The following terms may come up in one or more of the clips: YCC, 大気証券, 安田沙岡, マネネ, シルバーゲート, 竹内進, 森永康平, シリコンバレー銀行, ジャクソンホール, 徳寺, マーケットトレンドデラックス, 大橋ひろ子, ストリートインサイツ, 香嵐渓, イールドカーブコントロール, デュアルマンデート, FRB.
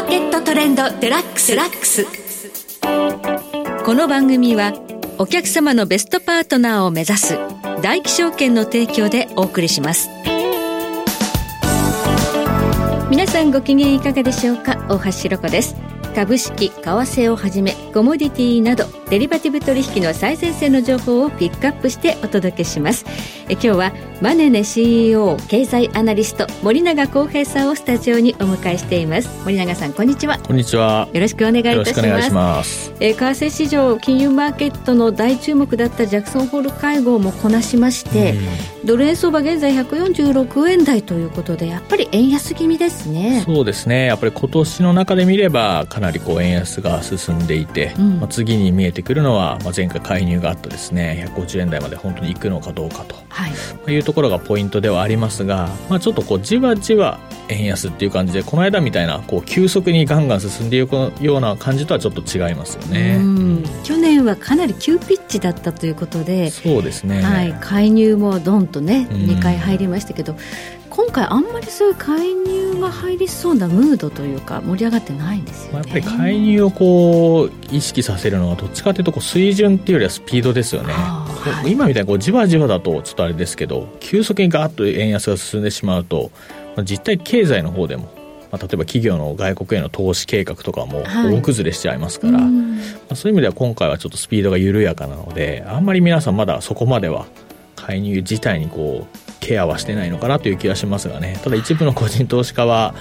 マーケットトレンドデラックス。この番組はお客様のベストパートナーを目指す大気証券の提供でお送りします。皆さんご機嫌いかがでしょうか。大橋ひろ子です。株式、為替をはじめコモディティなどデリバティブ取引の最前線の情報をピックアップしてお届けします。今日はマネネ CEO 経済アナリスト森永康平さんをスタジオにお迎えしています。森永さん、こんにちは。こんにちは。よろしくお願いいたします。よろしくお願いします。為替市場、金融マーケットの大注目だったジャクソンホール会合もこなしまして、ドル円相場現在146円台ということで、やっぱり円安気味ですね。そうですね。やっぱり今年の中で見ればかなりこう円安が進んでいて、次に見えてくるのは、前回介入があったですね、150円台まで本当に行くのかどうかと、いうところがポイントではありますが、ちょっとこうじわじわ円安っていう感じで、この間みたいなこう急速にガンガン進んでいくような感じとはちょっと違いますよね。去年はかなり急ピッチだったということで、そうですね、介入もドンとね2回入りましたけど、今回あんまりそういう介入が入りそうなムードというか盛り上がってないんですよね。やっぱり介入をこう意識させるのはどっちかというとこう水準というよりはスピードですよね。今みたいにこうじわじわだとちょっとあれですけど、急速にガーッと円安が進んでしまうと実体経済の方でも、例えば企業の外国への投資計画とかも大崩れしちゃいますから、そういう意味では今回はちょっとスピードが緩やかなので、あんまり皆さんまだそこまでは介入自体にこうケアはしてないのかなという気がしますがね。ただ一部の個人投資家は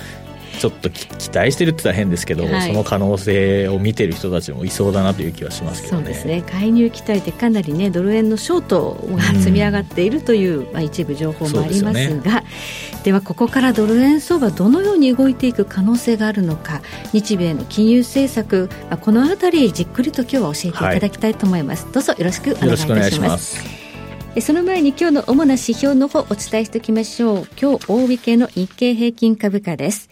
ちょっと期待してるって言ったら変ですけど、その可能性を見てる人たちもいそうだなという気はしますけどね。そうですね。介入期待でかなりね、ドル円のショートが積み上がっているという、一部情報もありますが、ではここからドル円相場どのように動いていく可能性があるのか、日米の金融政策、このあたりじっくりと今日は教えていただきたいと思います。どうぞよろしくお願いいたします。よろしくお願いします。その前に今日の主な指標の方をお伝えしておきましょう。今日大引けの日経平均株価です。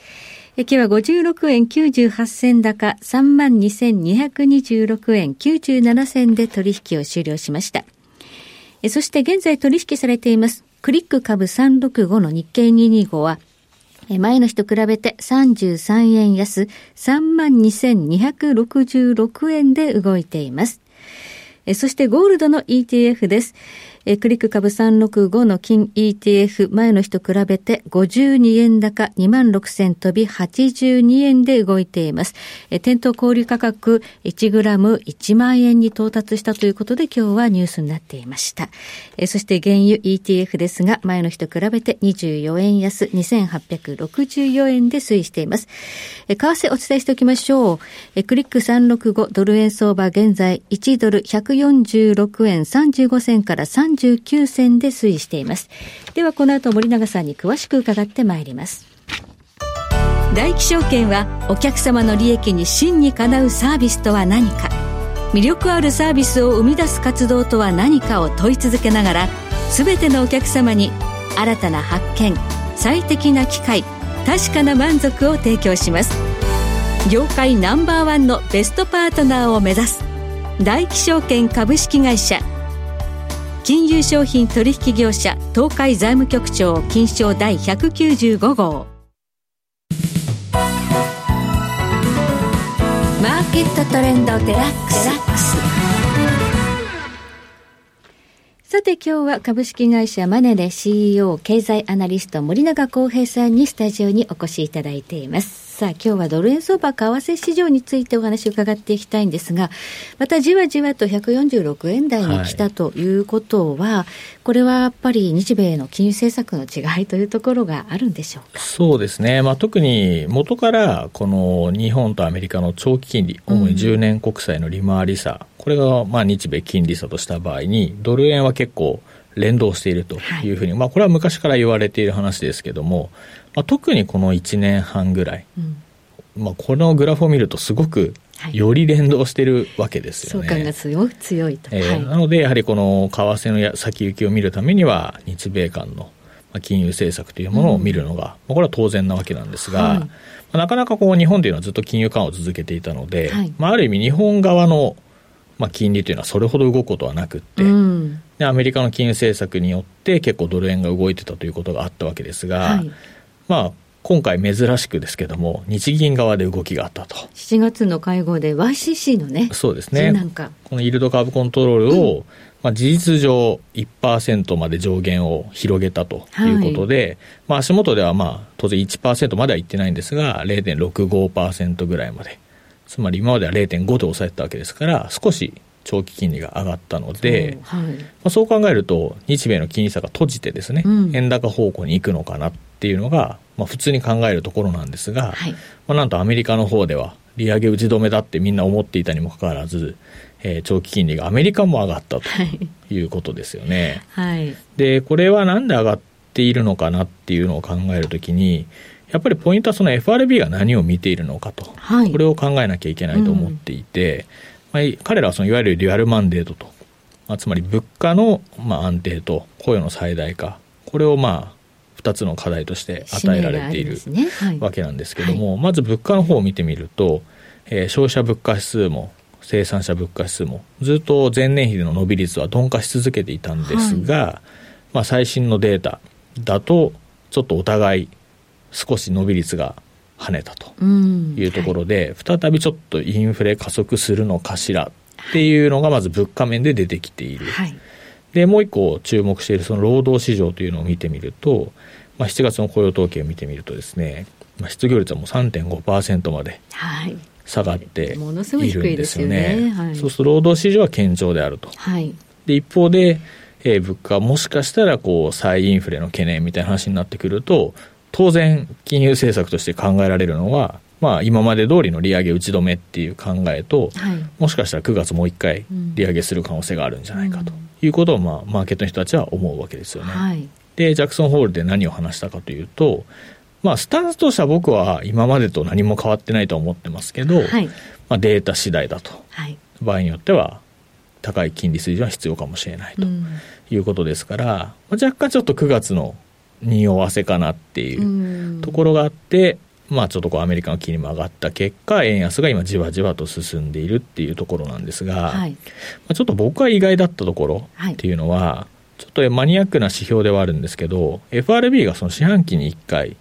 今日は56円98銭高 32,226 円97銭で取引を終了しました。そして現在取引されていますクリック株365の日経225は前の日と比べて33円安 32,266 円で動いています。そしてゴールドの ETF です。クリック株365の金 ETF、前の日と比べて52円高 26,000 飛び82円で動いています。店頭小売価格 1g1 万円に到達したということで今日はニュースになっていました。そして原油 ETF ですが、前の日と比べて24円安 2,864 円で推移しています。為替お伝えしておきましょう。クリック365ドル円相場現在1ドル146円35銭から39銭で推移しています。ではこの後森永さんに詳しく伺ってまいります。大気証券はお客様の利益に真にかなうサービスとは何か、魅力あるサービスを生み出す活動とは何かを問い続けながら、全てのお客様に新たな発見、最適な機会、確かな満足を提供します。業界ナンバーワンのベストパートナーを目指す大気証券株式会社、金融商品取引業者東海財務局長金賞第195号マーケットトレンドデラックス。さて今日は株式会社マネネ CEO 経済アナリスト森永康平さんにスタジオにお越しいただいています。さあ今日はドル円相場、為替市場についてお話を伺っていきたいんですが、またじわじわと146円台に来たということは、これはやっぱり日米の金融政策の違いというところがあるんでしょうか。そうですね、特に元からこの日本とアメリカの長期金利、主に10年国債の利回り差、これが日米金利差とした場合にドル円は結構連動しているというふうに、これは昔から言われている話ですけども、特にこの1年半ぐらい、このグラフを見るとすごくより連動しているわけですよね。相関が強いと、なのでやはりこの為替の先行きを見るためには日米間の金融政策というものを見るのが、これは当然なわけなんですが、なかなかこう日本というのはずっと金融緩和を続けていたので、ある意味日本側の金利というのはそれほど動くことはなくって、でアメリカの金融政策によって結構ドル円が動いてたということがあったわけですが、今回珍しくですけども日銀側で動きがあったと。7月の会合で YCC のね、そうですね、なんかこのイールドカーブコントロールを、事実上 1% まで上限を広げたということで、はい、足元では当然 1% まではいってないんですが 0.65% ぐらいまで、つまり今までは 0.5 で抑えてたわけですから少し長期金利が上がったので、そう考えると日米の金利差が閉じてですね、円高方向に行くのかなっていうのが、普通に考えるところなんですが、なんとアメリカの方では利上げ打ち止めだってみんな思っていたにもかかわらず、長期金利がアメリカも上がったということですよね。でこれはなんで上がっているのかなっていうのを考えるときにやっぱりポイントはその FRB が何を見ているのかと、これを考えなきゃいけないと思っていて、彼らはそのいわゆるデュアルマンデートと、つまり物価の安定と雇用の最大化、これを2つの課題として与えられているわけなんですけども、まず物価の方を見てみると、消費者物価指数も生産者物価指数もずっと前年比での伸び率は鈍化し続けていたんですが、最新のデータだとちょっとお互い少し伸び率が跳ねたというところで、再びちょっとインフレ加速するのかしらっていうのがまず物価面で出てきている。でもう一個注目しているその労働市場というのを見てみると、7月の雇用統計を見てみるとですね、失業率はもう 3.5% まで下がっているんですよね。そうすると労働市場は堅調であると、で一方で、物価もしかしたら再インフレの懸念みたいな話になってくると、当然金融政策として考えられるのは、今まで通りの利上げ打ち止めっていう考えと、もしかしたら9月もう1回利上げする可能性があるんじゃないかということを、マーケットの人たちは思うわけですよね。でジャクソンホールで何を話したかというと、スタンスとしては僕は今までと何も変わってないと思ってますけど、データ次第だと、場合によっては高い金利水準は必要かもしれないということですから、若干ちょっと9月の匂わせかなっていうところがあって、ちょっとアメリカの金利も上がった結果、円安が今じわじわと進んでいるっていうところなんですが、ちょっと僕は意外だったところっていうのは、ちょっとマニアックな指標ではあるんですけど、 FRB がその四半期に1回、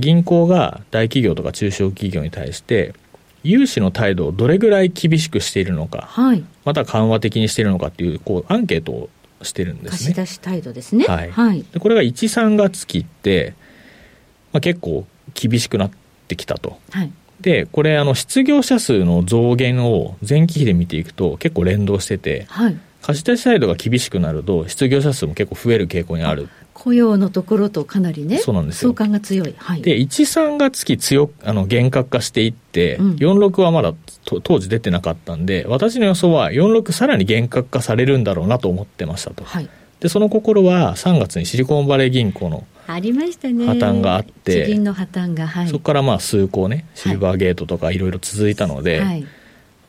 銀行が大企業とか中小企業に対して融資の態度をどれぐらい厳しくしているのか、また緩和的にしているのかっていう、アンケートをしてるんですね。貸し出し態度ですね。でこれが 1,3 月期って、結構厳しくなってきたと、でこれ失業者数の増減を前期比で見ていくと結構連動してて、貸し出し態度が厳しくなると失業者数も結構増える傾向にある。雇用のところとかなりね、そうなんですよ、相関が強い。で 1,3 月期厳格化していって、4,6 はまだ当時出てなかったんで、私の予想は 4,6 さらに厳格化されるんだろうなと思ってましたと、でその心は3月にシリコンバレー銀行の破綻があって、地銀の破綻が、そこから数項ね、シルバーゲートとかいろいろ続いたので、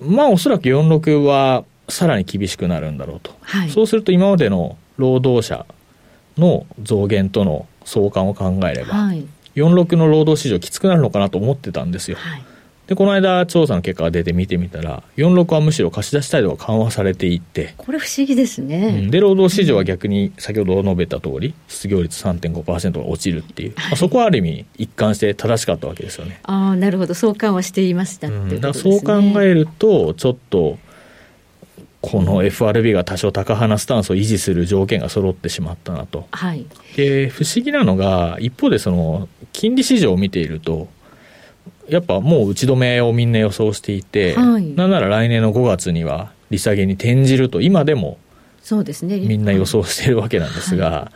おそらく 4,6 はさらに厳しくなるんだろうと、そうすると今までの労働者の増減との相関を考えれば、4,6 の労働市場きつくなるのかなと思ってたんですよ。でこの間調査の結果が出て見てみたら 4,6 はむしろ貸し出し態度が緩和されていって、これ不思議ですね、で労働市場は逆に先ほど述べた通り、失業率 3.5% が落ちるっていう、そこはある意味一貫して正しかったわけですよね。なるほど、相関はしていましたっていうことですね。だからそう考えるとちょっとこの FRB が多少高派なスタンスを維持する条件が揃ってしまったなと、で不思議なのが一方でその金利市場を見ているとやっぱもう打ち止めをみんな予想していて、なんなら来年の5月には利下げに転じると今でもみんな予想しているわけなんですが、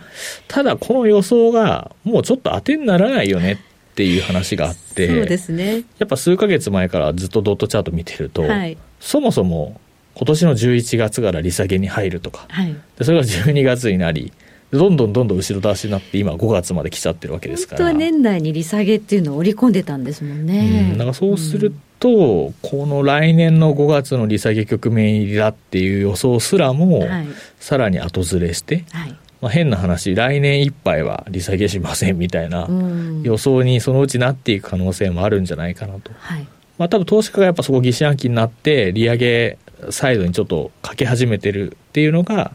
ただこの予想がもうちょっと当てにならないよねっていう話があってそうですね、やっぱ数ヶ月前からずっとドットチャート見てると、そもそも今年の11月から利下げに入るとか、でそれが12月になりどんどん後ろ倒しになって今5月まで来ちゃってるわけですから、本当は年内に利下げっていうのを織り込んでたんですもんね。だからそうすると、この来年の5月の利下げ局面入りだっていう予想すらもさらに後ずれして、変な話来年いっぱいは利下げしませんみたいな予想にそのうちなっていく可能性もあるんじゃないかなと、多分投資家がやっぱそこ疑心暗鬼になって利上げサイドにちょっとかけ始めてるっていうのが、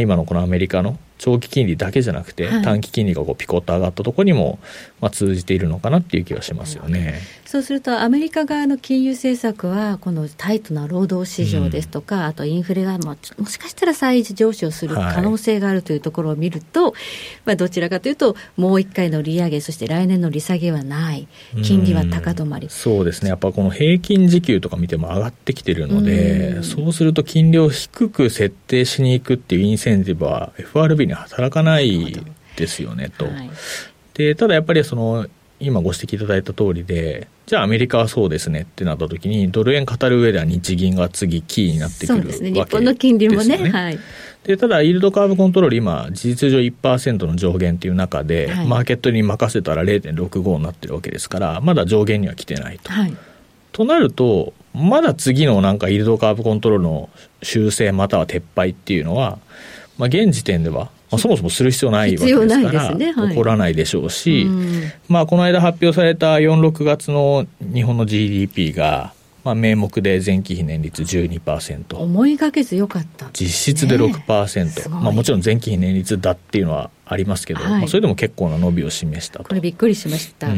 今のこのアメリカの長期金利だけじゃなくて、はい、短期金利がこうピコッと上がったところにも、まあ、通じているのかなっていう気がしますよね、はい、そうするとアメリカ側の金融政策はこのタイトな労働市場ですとか、うん、あとインフレがもしかしたら再上昇する可能性があるというところを見ると、はい、まあ、どちらかというともう1回の利上げ、そして来年の利下げはない、金利は高止まり、うん、そうですね、やっぱこの平均時給とか見ても上がってきているので、うん、そうすると金利を低く設定しに行くっていうインセンティブは FRB に働かないですよねと、はい、でただやっぱりその今ご指摘いただいた通りで、じゃあアメリカはそうですねってなった時にドル円語る上では日銀が次キーになってくるわけですよね。そうですね、日本の金利もね、はい、でただイールドカーブコントロール今事実上 1% の上限という中で、はい、マーケットに任せたら 0.65 になってるわけですからまだ上限には来てないと、はい、となるとまだ次のなんかイールドカーブコントロールの修正または撤廃っていうのは、まあ、現時点ではまあ、そもそもする必要ないわけですから、ね、はい、起こらないでしょうし、まあ、この間発表された4、6月の日本の GDP が、まあ、名目で前期比年率 12%、 思いがけず良かった、ね、実質で 6%、 まあ、もちろん前期比年率だっていうのはありますけど、はい、まあ、それでも結構な伸びを示したと。これびっくりしましたが、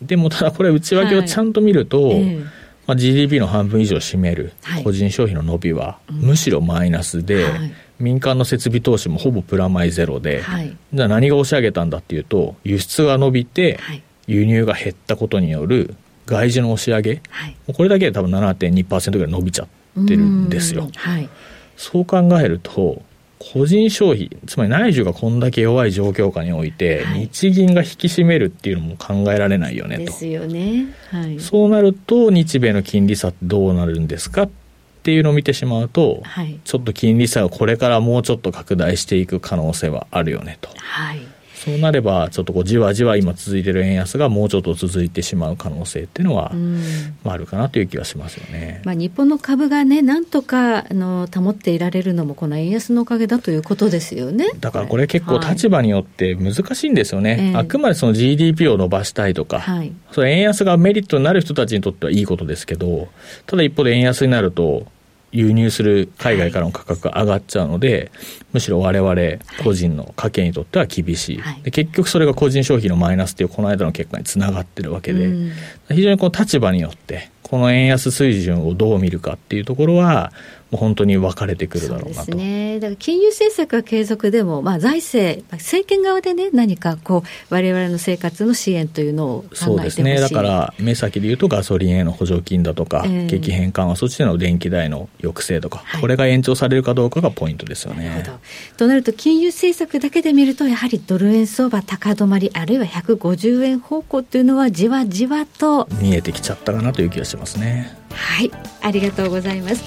うん、でもただこれ内訳をちゃんと見ると、はい、まあ、GDP の半分以上を占める個人消費の伸びはむしろマイナスで、はい、うん、はい、民間の設備投資もほぼプラマイゼロで、はい、じゃあ何が押し上げたんだっていうと輸出が伸びて輸入が減ったことによる外需の押し上げ、はい、これだけで多分 7.2% ぐらい伸びちゃってるんですよ、はい、そう考えると個人消費つまり内需がこんだけ弱い状況下において、はい、日銀が引き締めるっていうのも考えられないよねとですよね、はい、そうなると日米の金利差ってどうなるんですかっていうのを見てしまうと、はい、ちょっと金利差がこれからもうちょっと拡大していく可能性はあるよねと、はい、そうなればちょっとこうじわじわ今続いている円安がもうちょっと続いてしまう可能性っていうのは、まあ、あるかなという気はしますよね、まあ、日本の株がねなんとか保っていられるのもこの円安のおかげだということですよね。だからこれ結構立場によって難しいんですよね、はい、あくまでその GDP を伸ばしたいとか、はい、それ円安がメリットになる人たちにとってはいいことですけど、ただ一方で円安になると輸入する海外からの価格が上がっちゃうので、はい、むしろ我々個人の家計にとっては厳しい、はい、で結局それが個人消費のマイナスというこの間の結果につながってるわけで、うん、非常にこの立場によってこの円安水準をどう見るかっていうところはもう本当に分かれてくるだろうなと。そうですね、だから金融政策は継続でも、まあ、財政政権側でね何かこう我々の生活の支援というのを考えてほしい。そうですね、だから目先で言うとガソリンへの補助金だとか、激変緩和措置での電気代の抑制とか、はい、これが延長されるかどうかがポイントですよね。なるほど。となると金融政策だけで見るとやはりドル円相場高止まりあるいは150円方向というのはじわじわと見えてきちゃったかなという気がしますね。はい、ありがとうございます。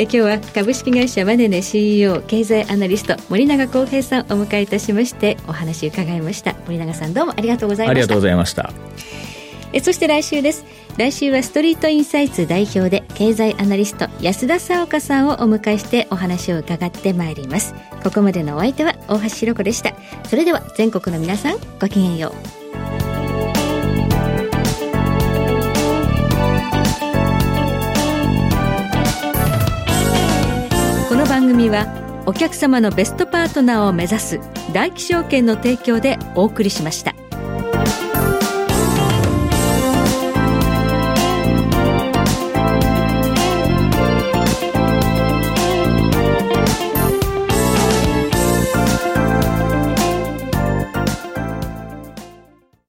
今日は株式会社マネネ CEO 経済アナリスト森永康平さんをお迎えいたしましてお話を伺いました。森永さんどうもありがとうございました。ありがとうございました。そして来週です。来週はストリートインサイツ代表で経済アナリスト安田沙岡さんをお迎えしてお話を伺ってまいります。ここまでのお相手は大橋ひろ子でした。それでは全国の皆さんごきげんよう。この番組はお客様のベストパートナーを目指す大気証券の提供でお送りしました。